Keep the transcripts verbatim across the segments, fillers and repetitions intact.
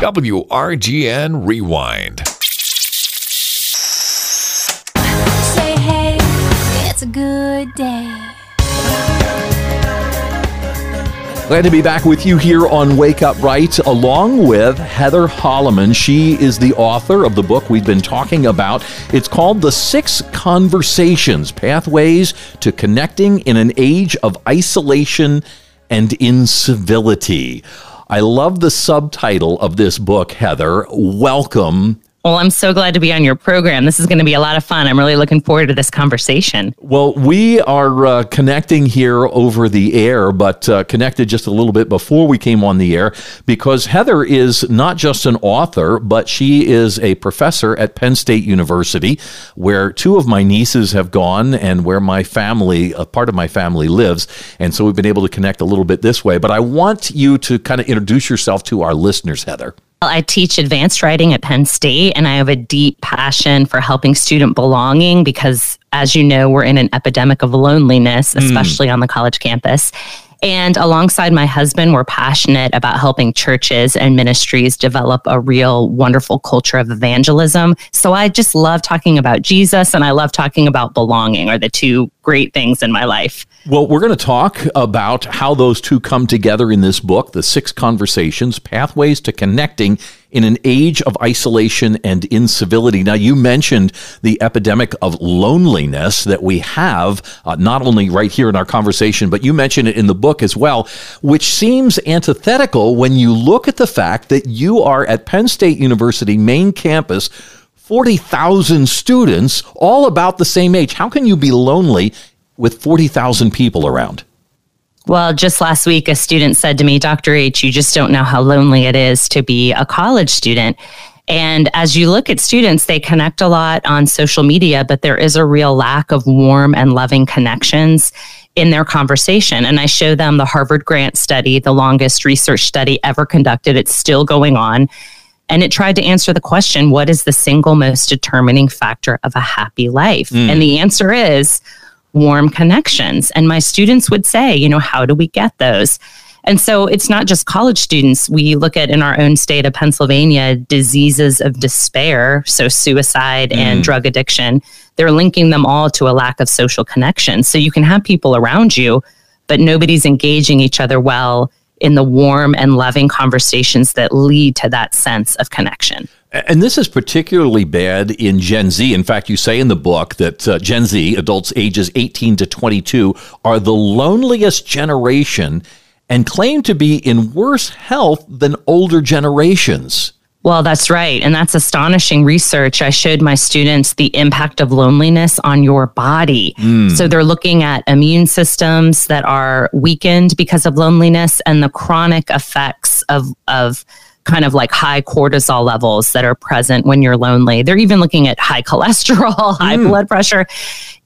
W R G N Rewind. Say hey, it's a good day. Glad to be back with you here on Wake Up Right, along with Heather Holleman. She is the author of the book we've been talking about. It's called The Six Conversations, Pathways to Connecting in an Age of Isolation and Incivility. I love the subtitle of this book, Heather. Welcome. Well, I'm so glad to be on your program. This is going to be a lot of fun. I'm really looking forward to this conversation. Well, we are uh, connecting here over the air, but uh, connected just a little bit before we came on the air, because Heather is not just an author, but she is a professor at Penn State University, where two of my nieces have gone and where my family, a part of my family lives. And so we've been able to connect a little bit this way. But I want you to kind of introduce yourself to our listeners, Heather. I teach advanced writing at Penn State, and I have a deep passion for helping student belonging because, as you know, we're in an epidemic of loneliness, especially mm. on the college campus. And alongside my husband, we're passionate about helping churches and ministries develop a real wonderful culture of evangelism. So I just love talking about Jesus, and I love talking about belonging are the two great things in my life. Well, we're going to talk about how those two come together in this book, The Six Conversations, Pathways to Connecting in an Age of Isolation and Incivility. Now, you mentioned the epidemic of loneliness that we have, uh, not only right here in our conversation, but you mentioned it in the book as well, which seems antithetical when you look at the fact that you are at Penn State University main campus, forty thousand students, all about the same age. How can you be lonely with forty thousand people around? Well, just last week, a student said to me, Doctor H, you just don't know how lonely it is to be a college student. And as you look at students, they connect a lot on social media, but there is a real lack of warm and loving connections in their conversation. And I show them the Harvard Grant study, the longest research study ever conducted. It's still going on. And it tried to answer the question, what is the single most determining factor of a happy life? Mm. And the answer is warm connections. And my students would say, you know, how do we get those? And so it's not just college students. We look at in our own state of Pennsylvania, diseases of despair, so suicide mm. and drug addiction, they're linking them all to a lack of social connection. So you can have people around you, but nobody's engaging each other well in the warm and loving conversations that lead to that sense of connection. And this is particularly bad in Gen Z. In fact, you say in the book that uh, Gen Z, adults ages eighteen to twenty-two, are the loneliest generation and claim to be in worse health than older generations. Well, that's right. And that's astonishing research. I showed my students the impact of loneliness on your body. Mm. So they're looking at immune systems that are weakened because of loneliness and the chronic effects of, of kind of like high cortisol levels that are present when you're lonely. They're even looking at high cholesterol, high mm. blood pressure.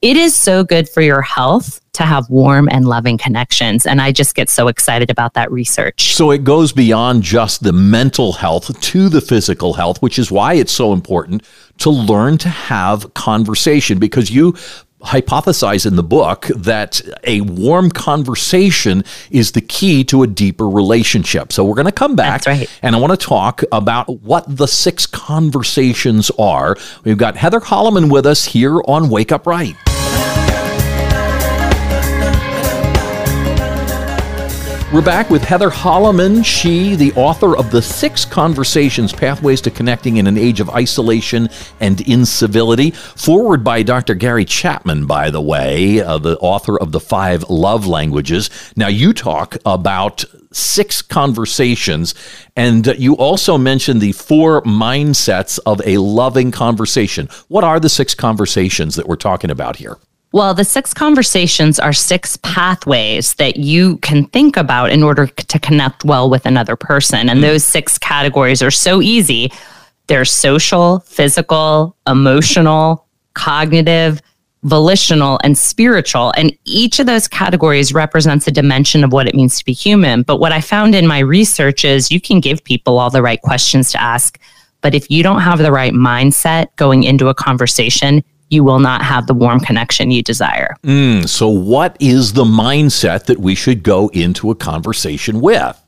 It is so good for your health to have warm and loving connections. And I just get so excited about that research. So it goes beyond just the mental health to the physical health, which is why it's so important to learn to have conversation, because you hypothesize in the book that a warm conversation is the key to a deeper relationship. So we're going to come back. That's right. And I want to talk about what the six conversations are. We've got Heather Holleman with us here on Wake Up Right. We're back with Heather Holleman. She, the author of The Six Conversations, Pathways to Connecting in an Age of Isolation and Incivility. Forward by Doctor Gary Chapman, by the way, uh, the author of The Five Love Languages. Now, you talk about six conversations, and you also mentioned the four mindsets of a loving conversation. What are the six conversations that we're talking about here? Well, the six conversations are six pathways that you can think about in order to connect well with another person. And those six categories are so easy. They're social, physical, emotional, cognitive, volitional, and spiritual. And each of those categories represents a dimension of what it means to be human. But what I found in my research is you can give people all the right questions to ask, but if you don't have the right mindset going into a conversation, you will not have the warm connection you desire. Mm, so what is the mindset that we should go into a conversation with?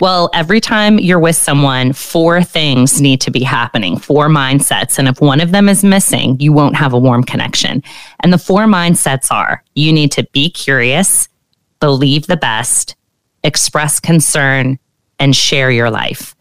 Well, every time you're with someone, four things need to be happening, four mindsets. And if one of them is missing, you won't have a warm connection. And the four mindsets are, you need to be curious, believe the best, express concern, and share your life.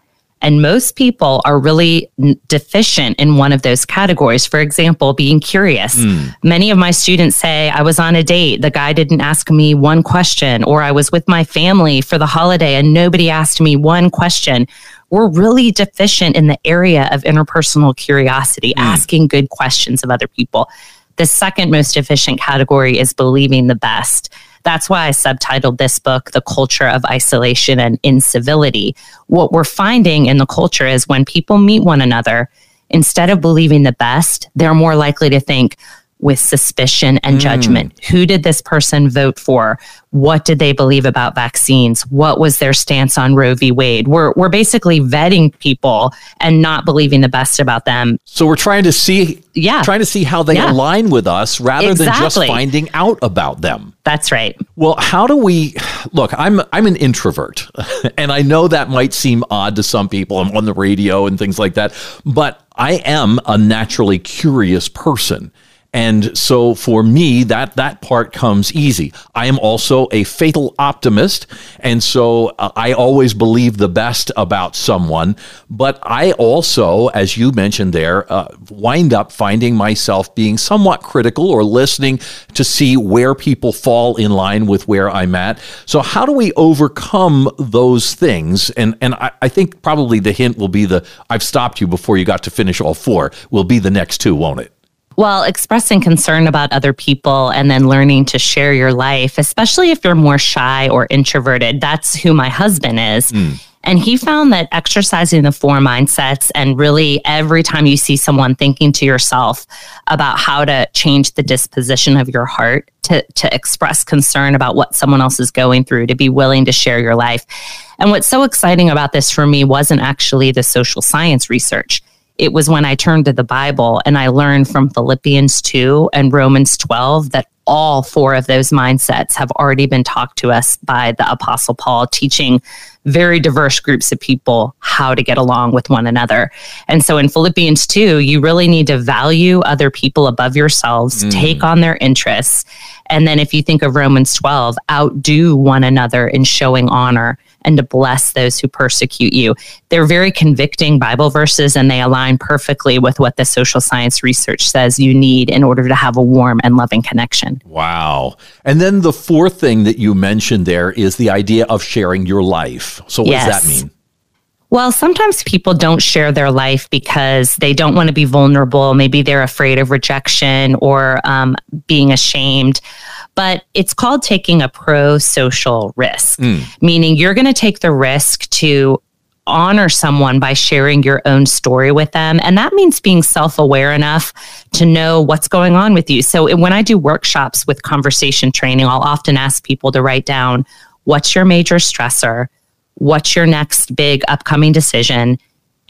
And most people are really deficient in one of those categories. For example, being curious. Mm. Many of my students say, I was on a date, the guy didn't ask me one question, or I was with my family for the holiday and nobody asked me one question. We're really deficient in the area of interpersonal curiosity, mm. asking good questions of other people. The second most deficient category is believing the best. That's why I subtitled this book, The Culture of Isolation and Incivility. What we're finding in the culture is when people meet one another, instead of believing the best, they're more likely to think with suspicion and mm. judgment. Who did this person vote for? What did they believe about vaccines? What was their stance on Roe v. Wade? We're we're basically vetting people and not believing the best about them. So we're trying to see yeah. trying to see how they yeah. align with us rather exactly. than just finding out about them. That's right. Well, how do we look, I'm I'm an introvert. And I know that might seem odd to some people. I'm on the radio and things like that, but I am a naturally curious person. And so for me, that that part comes easy. I am also a fatal optimist. And so uh, I always believe the best about someone. But I also, as you mentioned there, uh, wind up finding myself being somewhat critical or listening to see where people fall in line with where I'm at. So how do we overcome those things? And and I, I think probably the hint will be the, I've stopped you before you got to finish all four, will be the next two, won't it? Well, expressing concern about other people and then learning to share your life, especially if you're more shy or introverted. That's who my husband is. Mm. And he found that exercising the four mindsets and really every time you see someone thinking to yourself about how to change the disposition of your heart, to, to express concern about what someone else is going through, to be willing to share your life. And what's so exciting about this for me wasn't actually the social science research. It was when I turned to the Bible and I learned from Philippians two and Romans twelve that all four of those mindsets have already been taught to us by the Apostle Paul, teaching very diverse groups of people how to get along with one another. And so in Philippians two, you really need to value other people above yourselves, mm. take on their interests. And then if you think of Romans twelve, outdo one another in showing honor and to bless those who persecute you. They're very convicting Bible verses, and they align perfectly with what the social science research says you need in order to have a warm and loving connection. Wow. And then the fourth thing that you mentioned there is the idea of sharing your life. So what yes. does that mean? Well, sometimes people don't share their life because they don't want to be vulnerable. Maybe they're afraid of rejection or um, being ashamed. But it's called taking a pro-social risk, mm. meaning you're going to take the risk to honor someone by sharing your own story with them. And that means being self-aware enough to know what's going on with you. So when I do workshops with conversation training, I'll often ask people to write down, what's your major stressor? What's your next big upcoming decision?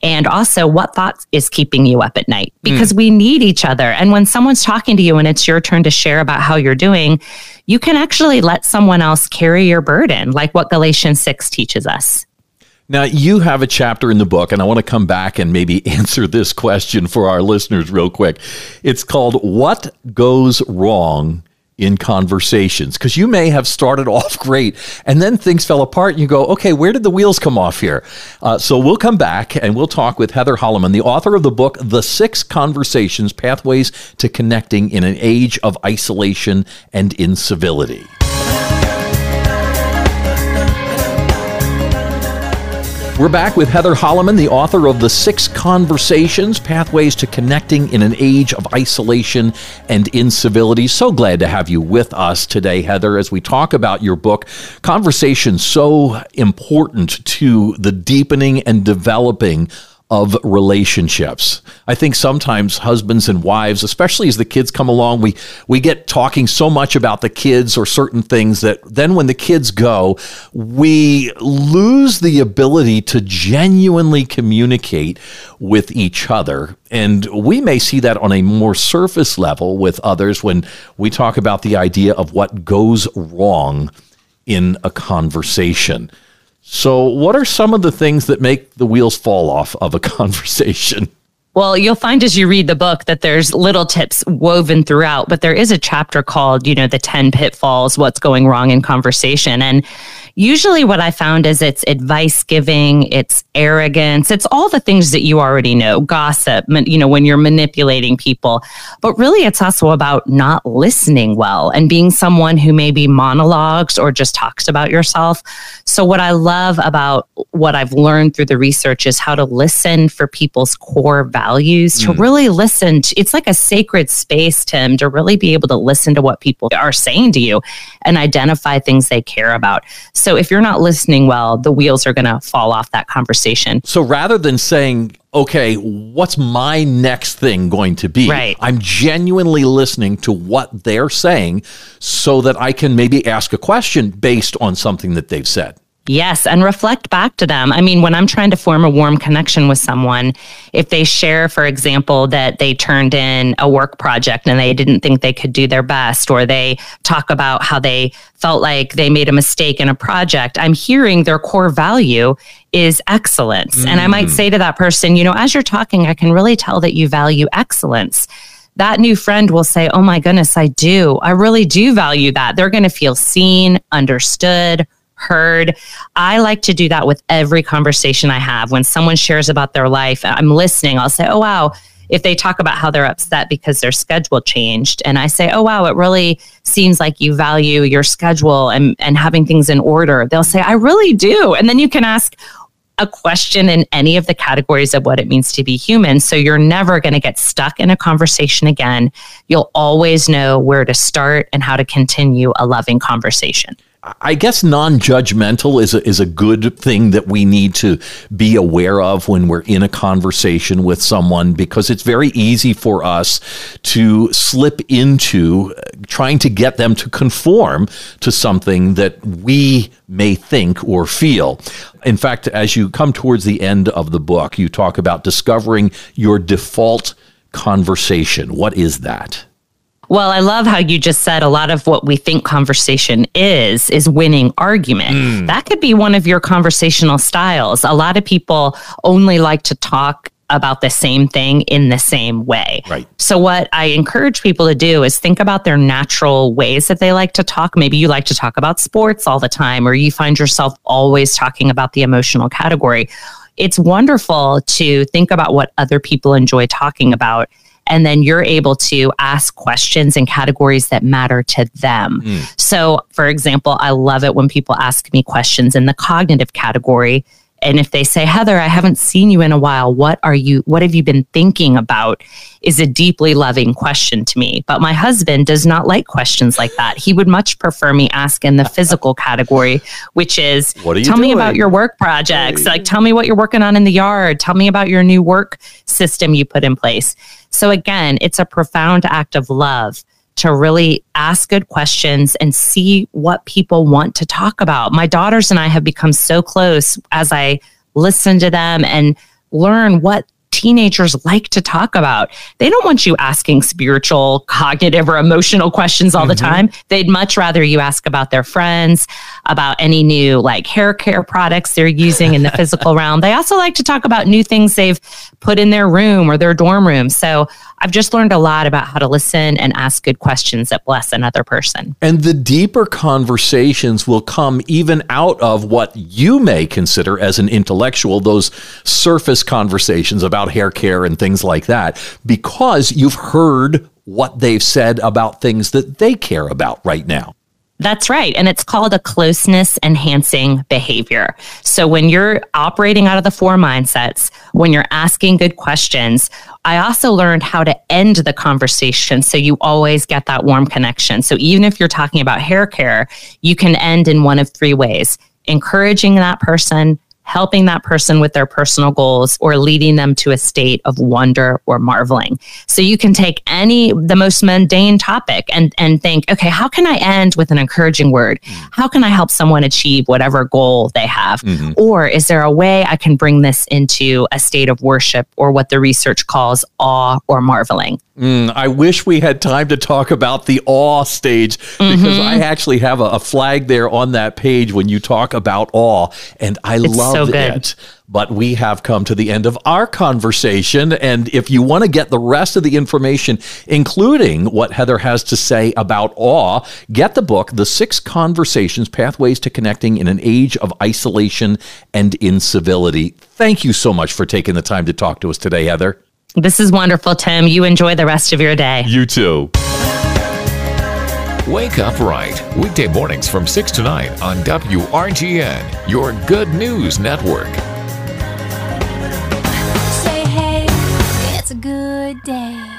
And also, what thoughts is keeping you up at night? Because mm. we need each other. And when someone's talking to you and it's your turn to share about how you're doing, you can actually let someone else carry your burden, like what Galatians six teaches us. Now, you have a chapter in the book, and I want to come back and maybe answer this question for our listeners real quick. It's called, What Goes Wrong in Conversations? Because you may have started off great and then things fell apart and you go, okay, where did the wheels come off here? Uh, so we'll come back and we'll talk with Heather Holleman, the author of the book, The Six Conversations, Pathways to Connecting in an Age of Isolation and Incivility. We're back with Heather Holleman, the author of The Six Conversations, Pathways to Connecting in an Age of Isolation and Incivility. So glad to have you with us today, Heather, as we talk about your book, Conversations So Important to the Deepening and Developing of Relationships. I think sometimes husbands and wives, especially as the kids come along, we we get talking so much about the kids or certain things that then when the kids go, we lose the ability to genuinely communicate with each other. And we may see that on a more surface level with others when we talk about the idea of what goes wrong in a conversation. So what are some of the things that make the wheels fall off of a conversation? Well, you'll find as you read the book that there's little tips woven throughout, but there is a chapter called, you know, the ten pitfalls, what's going wrong in conversation. And usually what I found is it's advice giving, it's arrogance, it's all the things that you already know, gossip, you know, when you're manipulating people. But really, it's also about not listening well and being someone who maybe monologues or just talks about yourself. So what I love about what I've learned through the research is how to listen for people's core values. values, to mm. really listen to. It's like a sacred space, Tim, to really be able to listen to what people are saying to you and identify things they care about. So if you're not listening well, the wheels are going to fall off that conversation. So rather than saying, okay, what's my next thing going to be? Right. I'm genuinely listening to what they're saying so that I can maybe ask a question based on something that they've said. Yes, and reflect back to them. I mean, when I'm trying to form a warm connection with someone, if they share, for example, that they turned in a work project and they didn't think they could do their best, or they talk about how they felt like they made a mistake in a project, I'm hearing their core value is excellence. Mm. And I might say to that person, you know, as you're talking, I can really tell that you value excellence. That new friend will say, oh my goodness, I do. I really do value that. They're going to feel seen, understood, heard. I like to do that with every conversation I have. When someone shares about their life, I'm listening. I'll say, oh, wow. If they talk about how they're upset because their schedule changed, and I say, oh, wow, it really seems like you value your schedule and, and having things in order. They'll say, I really do. And then you can ask a question in any of the categories of what it means to be human. So you're never going to get stuck in a conversation again. You'll always know where to start and how to continue a loving conversation. I guess non-judgmental is a, is a good thing that we need to be aware of when we're in a conversation with someone, because it's very easy for us to slip into trying to get them to conform to something that we may think or feel. In fact, as you come towards the end of the book, you talk about discovering your default conversation. What is that? Well, I love how you just said a lot of what we think conversation is, is winning argument. Mm. That could be one of your conversational styles. A lot of people only like to talk about the same thing in the same way. Right. So what I encourage people to do is think about their natural ways that they like to talk. Maybe you like to talk about sports all the time, or you find yourself always talking about the emotional category. It's wonderful to think about what other people enjoy talking about. And then you're able to ask questions in categories that matter to them. Mm. So, for example, I love it when people ask me questions in the cognitive category. And if they say, Heather, I haven't seen you in a while. What are you, what have you been thinking about? Is a deeply loving question to me. But my husband does not like questions like that. He would much prefer me ask in the physical category, which is, what are you tell doing? me about your work projects. Like, tell me what you're working on in the yard. Tell me about your new work system you put in place. So again, it's a profound act of love to really ask good questions and see what people want to talk about. My daughters and I have become so close as I listen to them and learn what teenagers like to talk about. They don't want you asking spiritual, cognitive, or emotional questions all mm-hmm. the time. They'd much rather you ask about their friends, about any new like hair care products they're using in the physical realm. They also like to talk about new things they've put in their room or their dorm room. So I've just learned a lot about how to listen and ask good questions that bless another person. And the deeper conversations will come even out of what you may consider as an intellectual, those surface conversations about hair care and things like that, because you've heard what they've said about things that they care about right now. That's right. And it's called a closeness enhancing behavior. So when you're operating out of the four mindsets, when you're asking good questions, I also learned how to end the conversation so you always get that warm connection. So even if you're talking about hair care, you can end in one of three ways: encouraging that person, helping that person with their personal goals, or leading them to a state of wonder or marveling. So you can take any, the most mundane topic and, and think, okay, how can I end with an encouraging word? How can I help someone achieve whatever goal they have? Mm-hmm. Or is there a way I can bring this into a state of worship, or what the research calls awe or marveling? Mm, I wish we had time to talk about the awe stage, because mm-hmm. I actually have a, a flag there on that page when you talk about awe, and I it's love so good. It. But we have come to the end of our conversation, and if you want to get the rest of the information, including what Heather has to say about awe, get the book, The Six Conversations, Pathways to Connecting in an Age of Isolation and Incivility. Thank you so much for taking the time to talk to us today, Heather. This is wonderful, Tim. You enjoy the rest of your day. You too. Wake Up Right, weekday mornings from six to nine on W R G N, your good news network. Say hey, it's a good day.